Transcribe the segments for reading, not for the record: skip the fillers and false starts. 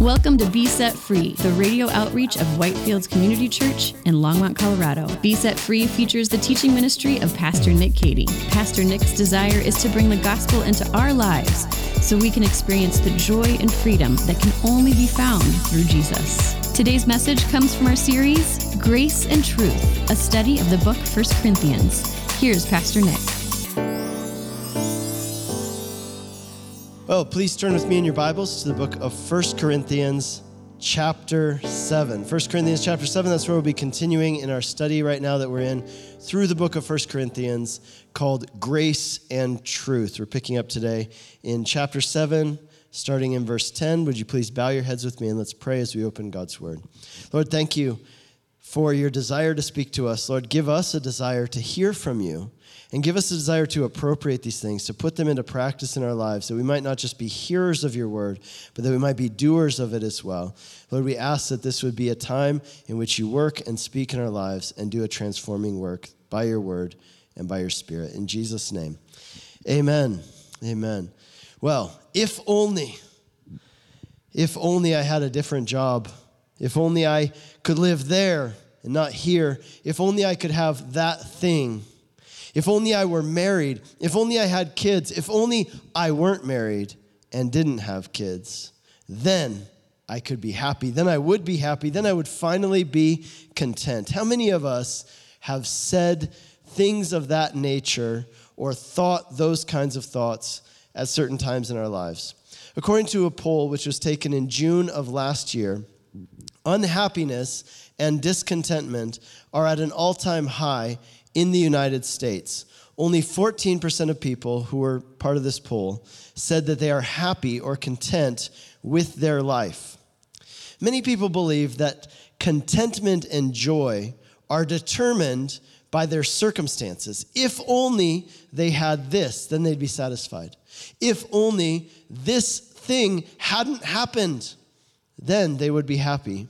Welcome to Be Set Free, the radio outreach of Whitefields Community Church in Longmont, Colorado. Be Set Free features the teaching ministry of Pastor Nick Cady. Pastor Nick's desire is to bring the gospel into our lives so we can experience the joy and freedom that can only be found through Jesus. Today's message comes from our series, Grace and Truth, a study of the book First Corinthians. Here's Pastor Nick. Well, please turn with me in your Bibles to the book of First Corinthians chapter 7. First Corinthians chapter 7, that's where we'll be continuing in our study right now that we're in through the book of First Corinthians called Grace and Truth. We're picking up today in chapter 7, starting in verse 10. Would you please bow your heads with me and let's pray as we open God's word. Lord, thank you for your desire to speak to us. Lord, give us a desire to hear from you. And give us a desire to appropriate these things, to put them into practice in our lives, that we might not just be hearers of your word, but that we might be doers of it as well. Lord, we ask that this would be a time in which you work and speak in our lives and do a transforming work by your word and by your spirit. In Jesus' name, amen. Amen. Well, if only I had a different job, if only I could live there and not here, if only I could have that thing. If only I were married, if only I had kids, if only I weren't married and didn't have kids, then I could be happy, then I would be happy, then I would finally be content. How many of us have said things of that nature or thought those kinds of thoughts at certain times in our lives? According to a poll which was taken in June of last year, unhappiness and discontentment are at an all-time high in the United States. Only 14% of people who were part of this poll said that they are happy or content with their life. Many people believe that contentment and joy are determined by their circumstances. If only they had this, then they'd be satisfied. If only this thing hadn't happened, then they would be happy.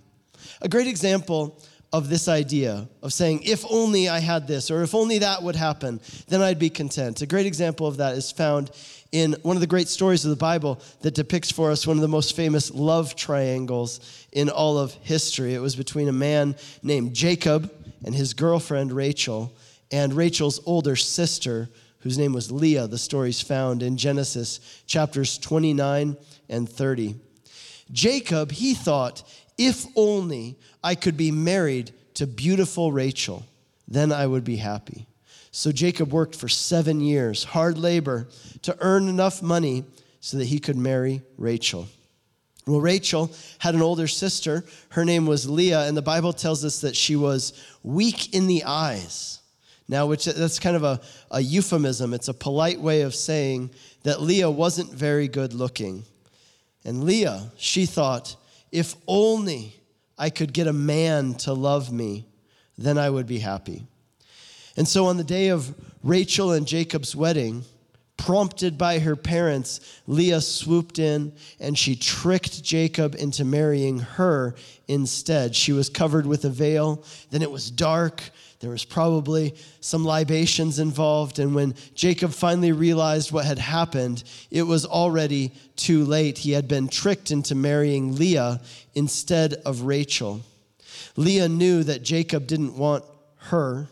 A great example of this idea of saying, if only I had this, or if only that would happen, then I'd be content. A great example of that is found in one of the great stories of the Bible that depicts for us one of the most famous love triangles in all of history. It was between a man named Jacob and his girlfriend Rachel, and Rachel's older sister, whose name was Leah. The story's found in Genesis chapters 29 and 30. Jacob, he thought, if only I could be married to beautiful Rachel, then I would be happy. So Jacob worked for 7 years, hard labor, to earn enough money so that he could marry Rachel. Well, Rachel had an older sister. Her name was Leah, and the Bible tells us that she was weak in the eyes. Now, that's kind of a euphemism. It's a polite way of saying that Leah wasn't very good looking. And Leah, she thought, if only I could get a man to love me, then I would be happy. And so on the day of Rachel and Jacob's wedding, prompted by her parents, Leah swooped in and she tricked Jacob into marrying her instead. She was covered with a veil, then it was dark. There was probably some libations involved, and when Jacob finally realized what had happened, it was already too late. He had been tricked into marrying Leah instead of Rachel. Leah knew that Jacob didn't want her,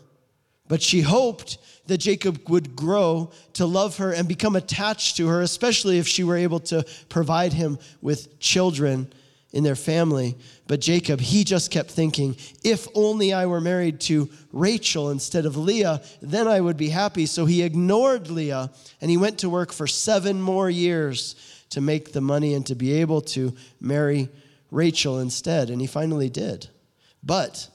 but she hoped that Jacob would grow to love her and become attached to her, especially if she were able to provide him with children in their family. But Jacob, he just kept thinking, if only I were married to Rachel instead of Leah, then I would be happy. So he ignored Leah and he went to work for 7 more years to make the money and to be able to marry Rachel instead. And he finally did. But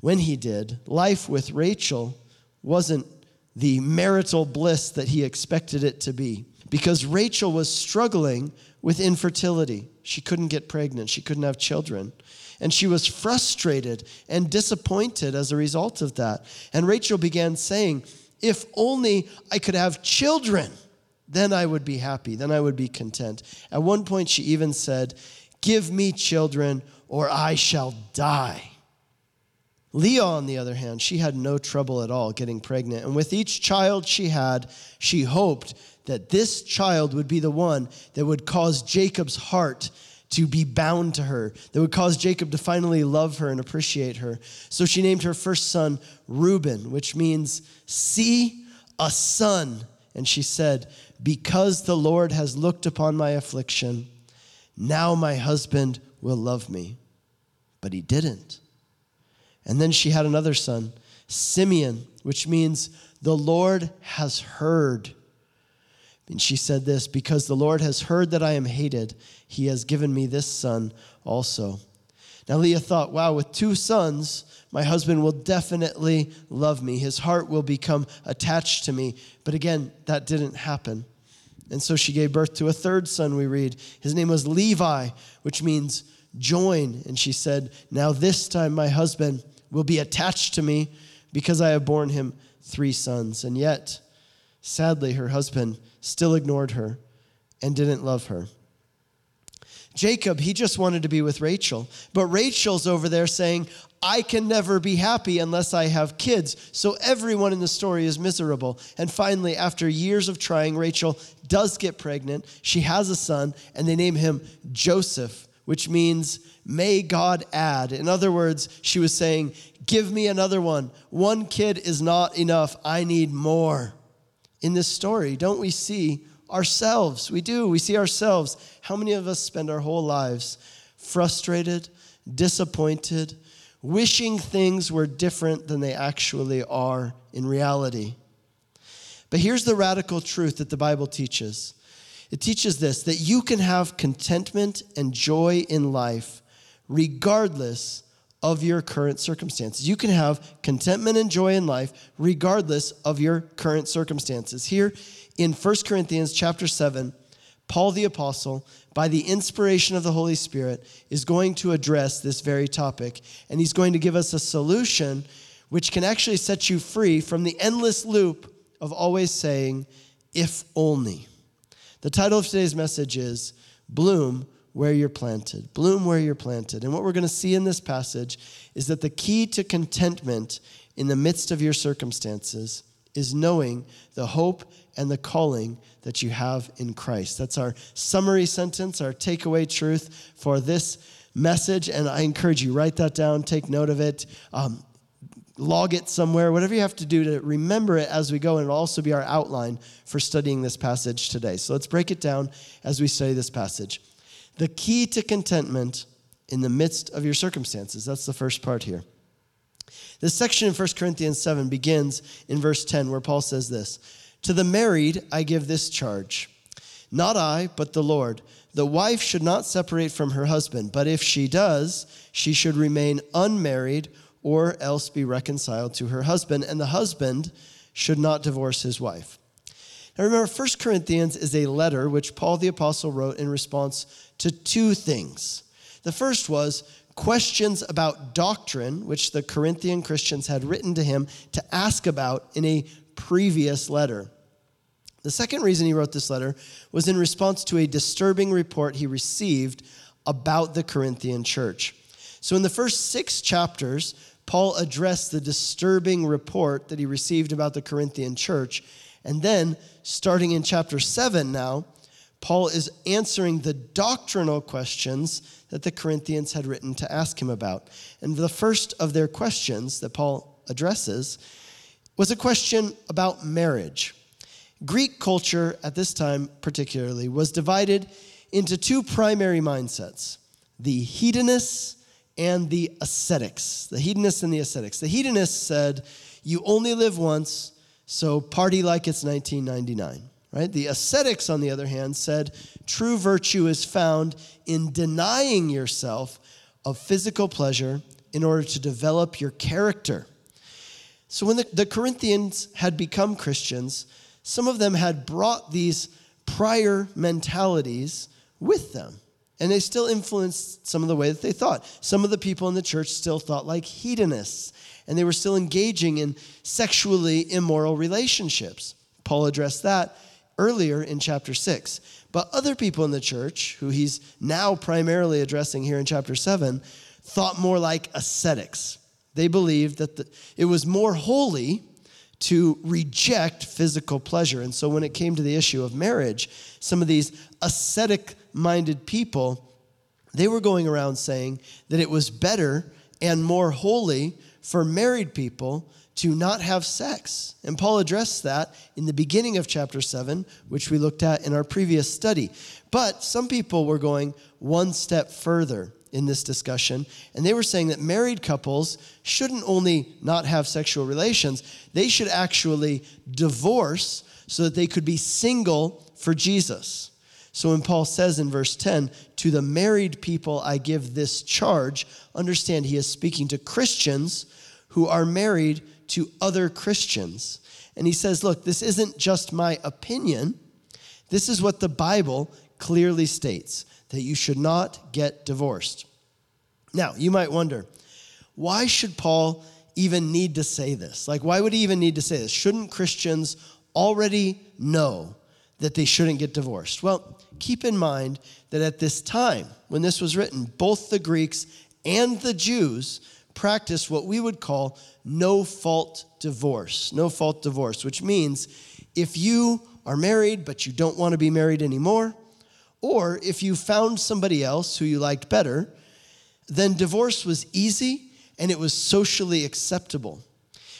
when he did, life with Rachel wasn't the marital bliss that he expected it to be, because Rachel was struggling with infertility. She couldn't get pregnant. She couldn't have children. And she was frustrated and disappointed as a result of that. And Rachel began saying, if only I could have children, then I would be happy. Then I would be content. At one point, she even said, give me children or I shall die. Leah, on the other hand, she had no trouble at all getting pregnant. And with each child she had, she hoped that this child would be the one that would cause Jacob's heart to be bound to her, that would cause Jacob to finally love her and appreciate her. So she named her first son Reuben, which means "see a son." And she said, "Because the Lord has looked upon my affliction, now my husband will love me." But he didn't. And then she had another son, Simeon, which means "the Lord has heard." And she said this, "Because the Lord has heard that I am hated, he has given me this son also." Now Leah thought, wow, with two sons, my husband will definitely love me. His heart will become attached to me. But again, that didn't happen. And so she gave birth to a third son, we read. His name was Levi, which means join. And she said, "Now this time my husband will be attached to me because I have borne him three sons." And yet, sadly, her husband still ignored her and didn't love her. Jacob, he just wanted to be with Rachel. But Rachel's over there saying, "I can never be happy unless I have kids." So everyone in the story is miserable. And finally, after years of trying, Rachel does get pregnant. She has a son, and they name him Joseph, which means "may God add." In other words, she was saying, "Give me another one. One kid is not enough. I need more." In this story, don't we see ourselves? We do. We see ourselves. How many of us spend our whole lives frustrated, disappointed, wishing things were different than they actually are in reality? But here's the radical truth that the Bible teaches. It teaches this, that you can have contentment and joy in life regardless of your current circumstances. You can have contentment and joy in life regardless of your current circumstances. Here in 1 Corinthians chapter 7, Paul the Apostle, by the inspiration of the Holy Spirit, is going to address this very topic, and he's going to give us a solution which can actually set you free from the endless loop of always saying, "if only." The title of today's message is "Bloom Where You're Planted." Bloom where you're planted. And what we're going to see in this passage is that the key to contentment in the midst of your circumstances is knowing the hope and the calling that you have in Christ. That's our summary sentence, our takeaway truth for this message. And I encourage you, write that down, take note of it, log it somewhere, whatever you have to do to remember it as we go. And it'll also be our outline for studying this passage today. So let's break it down as we study this passage. The key to contentment in the midst of your circumstances. That's the first part here. This section in 1 Corinthians 7 begins in verse 10, where Paul says this, "To the married I give this charge, not I, but the Lord. The wife should not separate from her husband, but if she does, she should remain unmarried or else be reconciled to her husband, and the husband should not divorce his wife." Now remember, 1 Corinthians is a letter which Paul the Apostle wrote in response to two things. The first was questions about doctrine, which the Corinthian Christians had written to him to ask about in a previous letter. The second reason he wrote this letter was in response to a disturbing report he received about the Corinthian church. So in the first 6 chapters, Paul addressed the disturbing report that he received about the Corinthian church. And then, starting in chapter 7 now, Paul is answering the doctrinal questions that the Corinthians had written to ask him about. And the first of their questions that Paul addresses was a question about marriage. Greek culture at this time particularly was divided into two primary mindsets, the hedonists and the ascetics. The hedonists and the ascetics. The hedonists said, "You only live once, so party like it's 1999, right? The ascetics, on the other hand, said true virtue is found in denying yourself of physical pleasure in order to develop your character. So when the Corinthians had become Christians, some of them had brought these prior mentalities with them, and they still influenced some of the way that they thought. Some of the people in the church still thought like hedonists, and they were still engaging in sexually immoral relationships. Paul addressed that earlier in chapter 6. But other people in the church, who he's now primarily addressing here in chapter 7, thought more like ascetics. They believed that it was more holy to reject physical pleasure. And so when it came to the issue of marriage, some of these ascetic-minded people they were going around saying that it was better and more holy for married people to not have sex. And Paul addressed that in the beginning of chapter 7, which we looked at in our previous study. But some people were going one step further in this discussion, and they were saying that married couples shouldn't only not have sexual relations, they should actually divorce so that they could be single for Jesus. So when Paul says in verse 10, to the married people I give this charge, understand he is speaking to Christians who are married to other Christians. And he says, look, this isn't just my opinion. This is what the Bible clearly states, that you should not get divorced. Now, you might wonder, why should Paul even need to say this? Like, why would he even need to say this? Shouldn't Christians already know that they shouldn't get divorced? Well, keep in mind that at this time, when this was written, both the Greeks and the Jews practiced what we would call no-fault divorce. No-fault divorce, which means if you are married but you don't want to be married anymore, or if you found somebody else who you liked better, then divorce was easy and it was socially acceptable,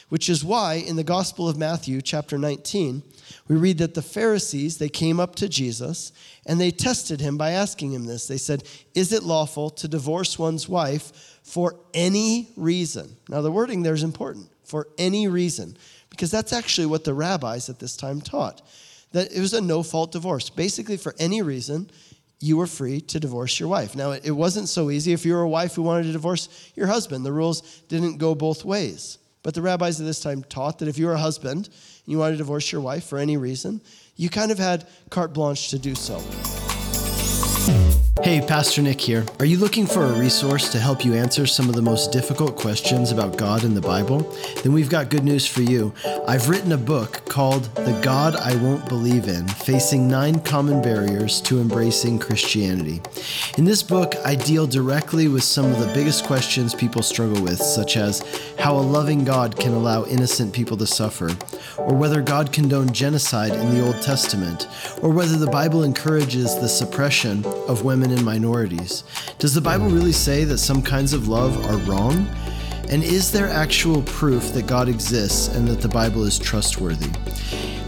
which is why in the Gospel of Matthew, chapter 19, we read that the Pharisees, they came up to Jesus and they tested him by asking him this. They said, is it lawful to divorce one's wife for any reason? Now, the wording there is important, for any reason, because that's actually what the rabbis at this time taught, that it was a no-fault divorce. Basically, for any reason, you were free to divorce your wife. Now, it wasn't so easy. If you were a wife who wanted to divorce your husband, the rules didn't go both ways. But the rabbis at this time taught that if you were a husband and you wanted to divorce your wife for any reason, you kind of had carte blanche to do so. Hey, Pastor Nick here. Are you looking for a resource to help you answer some of the most difficult questions about God in the Bible? Then we've got good news for you. I've written a book called The God I Won't Believe In, Facing 9 Common Barriers to Embracing Christianity. In this book, I deal directly with some of the biggest questions people struggle with, such as how a loving God can allow innocent people to suffer, or whether God condoned genocide in the Old Testament, or whether the Bible encourages the suppression of women and minorities. Does the Bible really say that some kinds of love are wrong? And is there actual proof that God exists and that the Bible is trustworthy?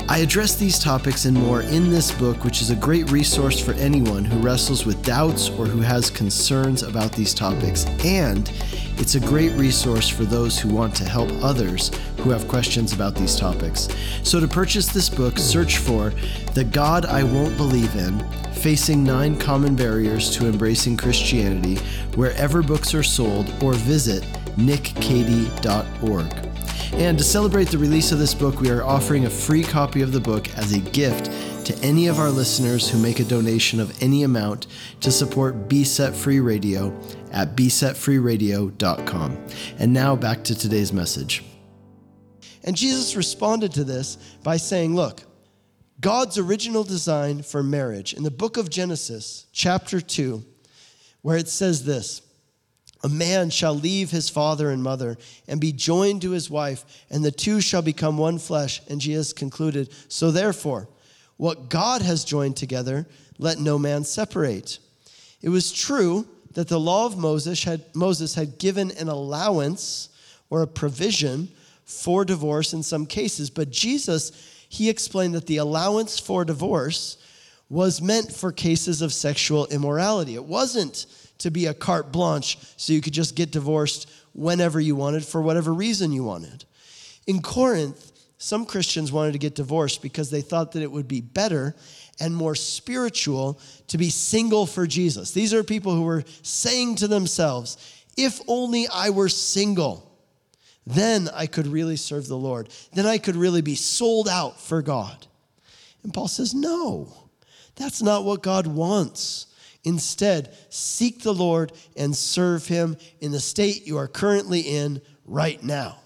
I address these topics and more in this book, which is a great resource for anyone who wrestles with doubts or who has concerns about these topics. And it's a great resource for those who want to help others who have questions about these topics. So to purchase this book, search for The God I Won't Believe In, Facing 9 Common Barriers to Embracing Christianity, wherever books are sold, or visit nickcady.org. And to celebrate the release of this book, we are offering a free copy of the book as a gift to any of our listeners who make a donation of any amount to support Be Set Free Radio at besetfreeradio.com. And now back to today's message. And Jesus responded to this by saying, look, God's original design for marriage in the book of Genesis, chapter 2, where it says this, a man shall leave his father and mother and be joined to his wife, and the two shall become one flesh. And Jesus concluded, so therefore, what God has joined together, let no man separate. It was true that the law of Moses had given an allowance or a provision for divorce in some cases, but Jesus, he explained that the allowance for divorce was meant for cases of sexual immorality. It wasn't to be a carte blanche so you could just get divorced whenever you wanted for whatever reason you wanted. In Corinth, some Christians wanted to get divorced because they thought that it would be better and more spiritual to be single for Jesus. These are people who were saying to themselves, if only I were single, then I could really serve the Lord. Then I could really be sold out for God. And Paul says, no, that's not what God wants. Instead, seek the Lord and serve him in the state you are currently in right now.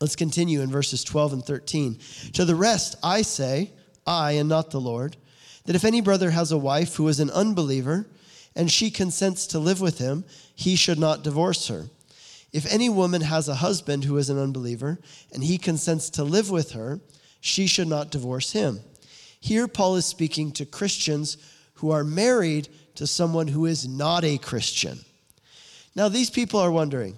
Let's continue in verses 12 and 13. To the rest I say, I and not the Lord, that if any brother has a wife who is an unbeliever and she consents to live with him, he should not divorce her. If any woman has a husband who is an unbeliever and he consents to live with her, she should not divorce him. Here Paul is speaking to Christians who are married to someone who is not a Christian. Now, these people are wondering,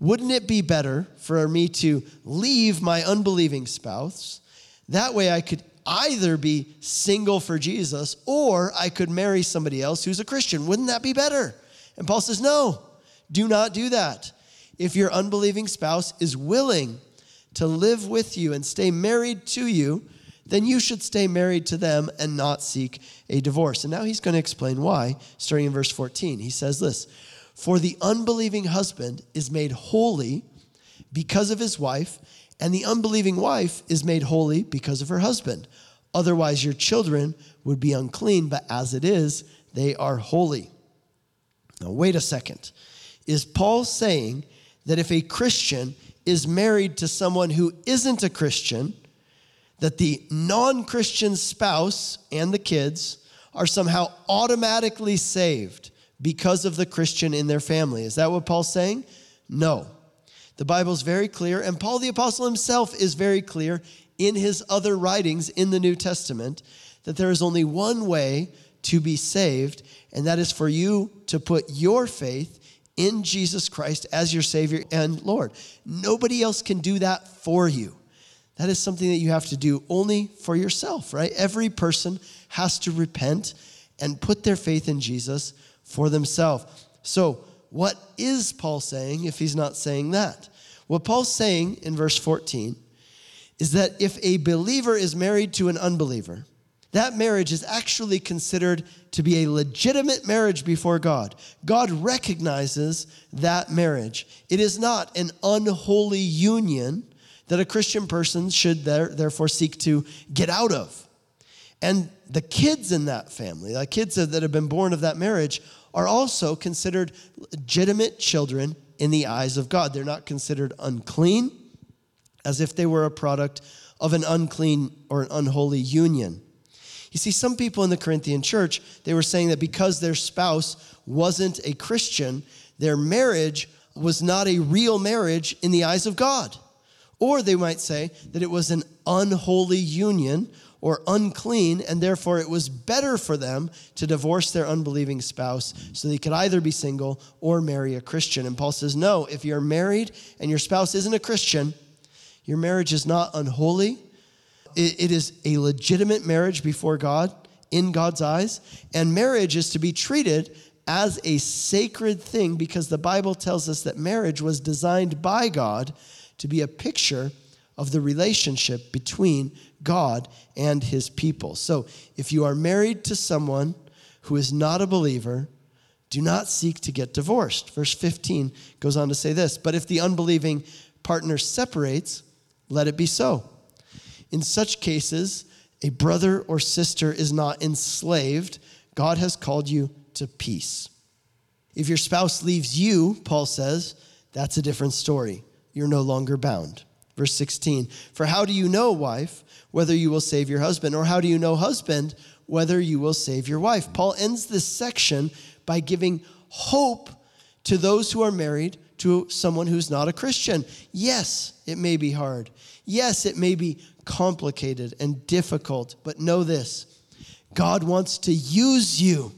wouldn't it be better for me to leave my unbelieving spouse? That way I could either be single for Jesus or I could marry somebody else who's a Christian. Wouldn't that be better? And Paul says, no, do not do that. If your unbelieving spouse is willing to live with you and stay married to you, then you should stay married to them and not seek a divorce. And now he's going to explain why, starting in verse 14. He says this, for the unbelieving husband is made holy because of his wife, and the unbelieving wife is made holy because of her husband. Otherwise, your children would be unclean, but as it is, they are holy. Now, wait a second. Is Paul saying that if a Christian is married to someone who isn't a Christian, that the non-Christian spouse and the kids are somehow automatically saved because of the Christian in their family? Is that what Paul's saying? No. The Bible's very clear, and Paul the Apostle himself is very clear in his other writings in the New Testament that there is only one way to be saved, and that is for you to put your faith in Jesus Christ as your Savior and Lord. Nobody else can do that for you. That is something that you have to do only for yourself, right? Every person has to repent and put their faith in Jesus for themselves. So what is Paul saying if he's not saying that? What Paul's saying in verse 14 is that if a believer is married to an unbeliever, that marriage is actually considered to be a legitimate marriage before God. God recognizes that marriage. It is not an unholy union that a Christian person should therefore seek to get out of. And the kids in that family, the kids that have been born of that marriage, are also considered legitimate children in the eyes of God. They're not considered unclean, as if they were a product of an unclean or an unholy union. You see, some people in the Corinthian church, they were saying that because their spouse wasn't a Christian, their marriage was not a real marriage in the eyes of God. Or they might say that it was an unholy union or unclean, and therefore it was better for them to divorce their unbelieving spouse so they could either be single or marry a Christian. And Paul says, no, if you're married and your spouse isn't a Christian, your marriage is not unholy. It is a legitimate marriage before God, in God's eyes, and marriage is to be treated as a sacred thing because the Bible tells us that marriage was designed by God to be a picture of the relationship between God and his people. So if you are married to someone who is not a believer, do not seek to get divorced. Verse 15 goes on to say this, but if the unbelieving partner separates, let it be so. In such cases, a brother or sister is not enslaved. God has called you to peace. If your spouse leaves you, Paul says, that's a different story. You're no longer bound. Verse 16, for how do you know, wife, whether you will save your husband? Or how do you know, husband, whether you will save your wife? Paul ends this section by giving hope to those who are married to someone who's not a Christian. Yes, it may be hard. Yes, it may be complicated and difficult, but know this, God wants to use you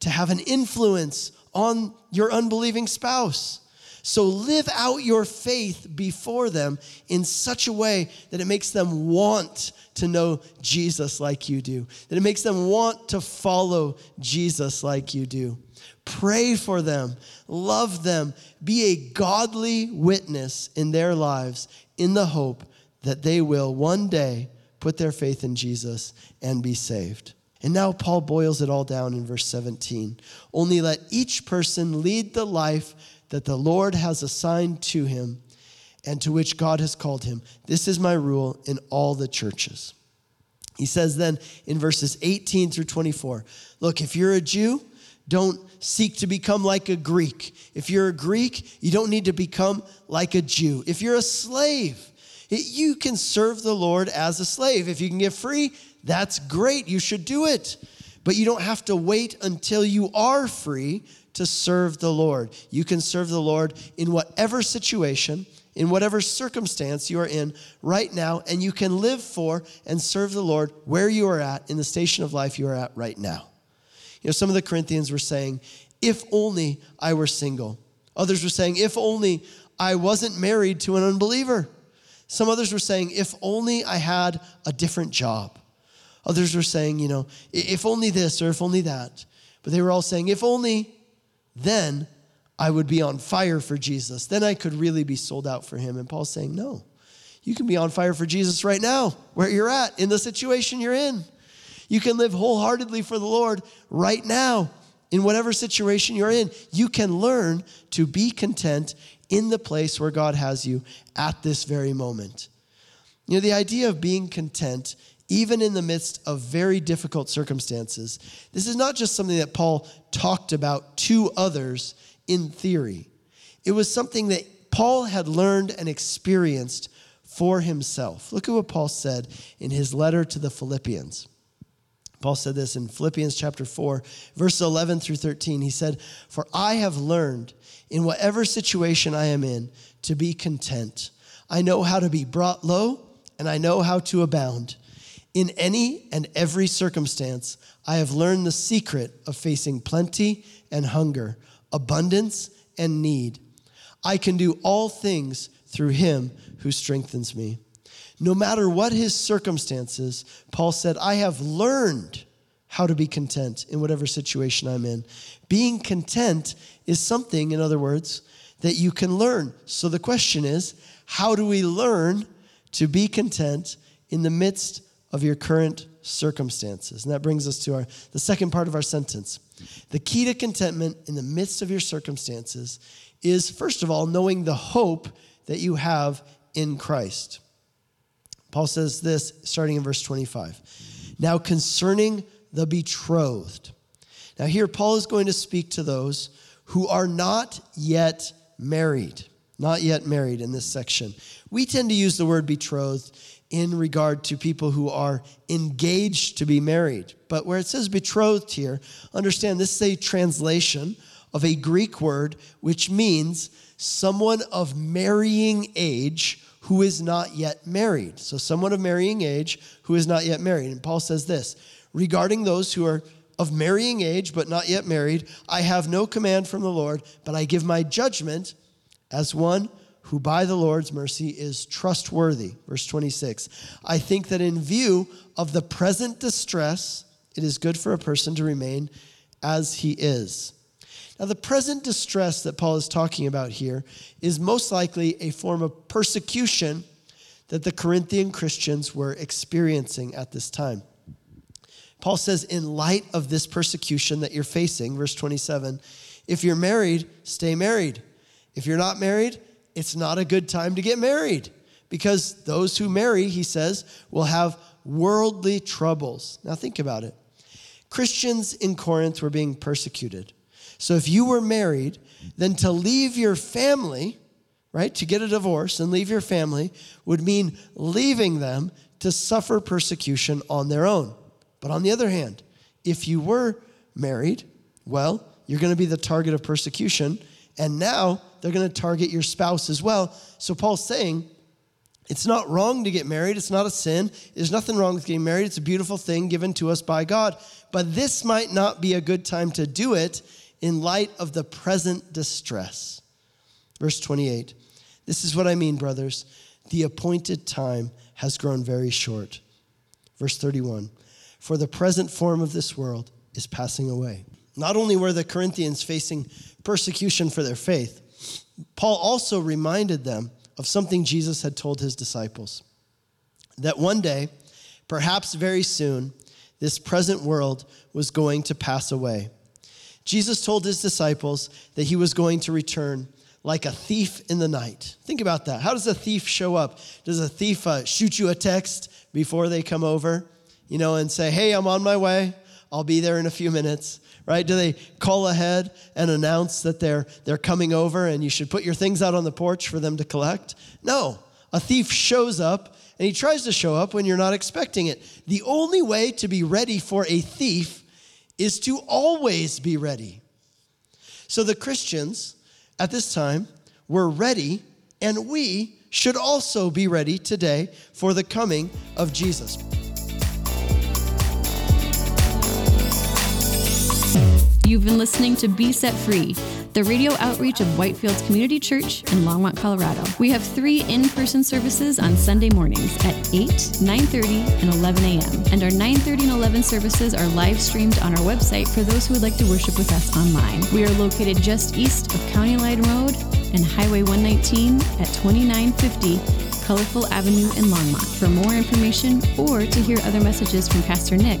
to have an influence on your unbelieving spouse. So live out your faith before them in such a way that it makes them want to know Jesus like you do, that it makes them want to follow Jesus like you do. Pray for them, love them, be a godly witness in their lives in the hope that they will one day put their faith in Jesus and be saved. And now Paul boils it all down in verse 17. Only let each person lead the life that the Lord has assigned to him and to which God has called him. This is my rule in all the churches. He says then in verses 18 through 24, look, if you're a Jew, don't seek to become like a Greek. If you're a Greek, you don't need to become like a Jew. If you're a slave, you can serve the Lord as a slave. If you can get free, that's great. You should do it. But you don't have to wait until you are free to serve the Lord. You can serve the Lord in whatever situation, in whatever circumstance you are in right now, and you can live for and serve the Lord where you are at, in the station of life you are at right now. You know, some of the Corinthians were saying, if only I were single. Others were saying, if only I wasn't married to an unbeliever. Some others were saying, if only I had a different job. Others were saying, you know, if only this or if only that. But they were all saying, if only, then I would be on fire for Jesus. Then I could really be sold out for him. And Paul's saying, no, you can be on fire for Jesus right now, where you're at, in the situation you're in. You can live wholeheartedly for the Lord right now, in whatever situation you're in. You can learn to be content in the place where God has you at this very moment. You know, the idea of being content, even in the midst of very difficult circumstances, this is not just something that Paul talked about to others in theory. It was something that Paul had learned and experienced for himself. Look at what Paul said in his letter to the Philippians. Paul said this in Philippians chapter 4, verses 11 through 13. He said, "For I have learned in whatever situation I am in to be content. I know how to be brought low, and I know how to abound. In any and every circumstance, I have learned the secret of facing plenty and hunger, abundance and need. I can do all things through him who strengthens me." No matter what his circumstances, Paul said, I have learned how to be content in whatever situation I'm in. Being content is something, in other words, that you can learn. So the question is, how do we learn to be content in the midst of your current circumstances? And that brings us to the second part of our sentence. The key to contentment in the midst of your circumstances is, first of all, knowing the hope that you have in Christ. Paul says this, starting in verse 25. Now concerning the betrothed. Now here, Paul is going to speak to those who are not yet married in this section. We tend to use the word betrothed in regard to people who are engaged to be married. But where it says betrothed here, understand this is a translation of a Greek word, which means someone of marrying age who is not yet married. So someone of marrying age who is not yet married. And Paul says this, regarding those who are of marrying age but not yet married, I have no command from the Lord, but I give my judgment as one who by the Lord's mercy is trustworthy. Verse 26, I think that in view of the present distress, it is good for a person to remain as he is. Now, the present distress that Paul is talking about here is most likely a form of persecution that the Corinthian Christians were experiencing at this time. Paul says, in light of this persecution that you're facing, verse 27, if you're married, stay married. If you're not married, it's not a good time to get married, because those who marry, he says, will have worldly troubles. Now, think about it. Christians in Corinth were being persecuted. So if you were married, then to leave your family, right, to get a divorce and leave your family would mean leaving them to suffer persecution on their own. But on the other hand, if you were married, well, you're going to be the target of persecution, and now they're going to target your spouse as well. So Paul's saying, it's not wrong to get married. It's not a sin. There's nothing wrong with getting married. It's a beautiful thing given to us by God. But this might not be a good time to do it in light of the present distress. Verse 28, this is what I mean, brothers. The appointed time has grown very short. Verse 31, for the present form of this world is passing away. Not only were the Corinthians facing persecution for their faith, Paul also reminded them of something Jesus had told his disciples, that one day, perhaps very soon, this present world was going to pass away. Jesus told his disciples that he was going to return like a thief in the night. Think about that. How does a thief show up? Does a thief shoot you a text before they come over, you know, and say, hey, I'm on my way. I'll be there in a few minutes, right? Do they call ahead and announce that they're coming over and you should put your things out on the porch for them to collect? No, a thief shows up, and he tries to show up when you're not expecting it. The only way to be ready for a thief is to always be ready. So the Christians at this time were ready, and we should also be ready today for the coming of Jesus. been listening to Be Set Free, the radio outreach of Whitefields Community Church in Longmont, Colorado. We have 3 in-person services on Sunday mornings at 8, 9:30, and 11 a.m. And our 9:30 and 11 services are live streamed on our website for those who would like to worship with us online. We are located just east of County Line Road and Highway 119 at 2950 Colorful Avenue in Longmont. For more information or to hear other messages from Pastor Nick,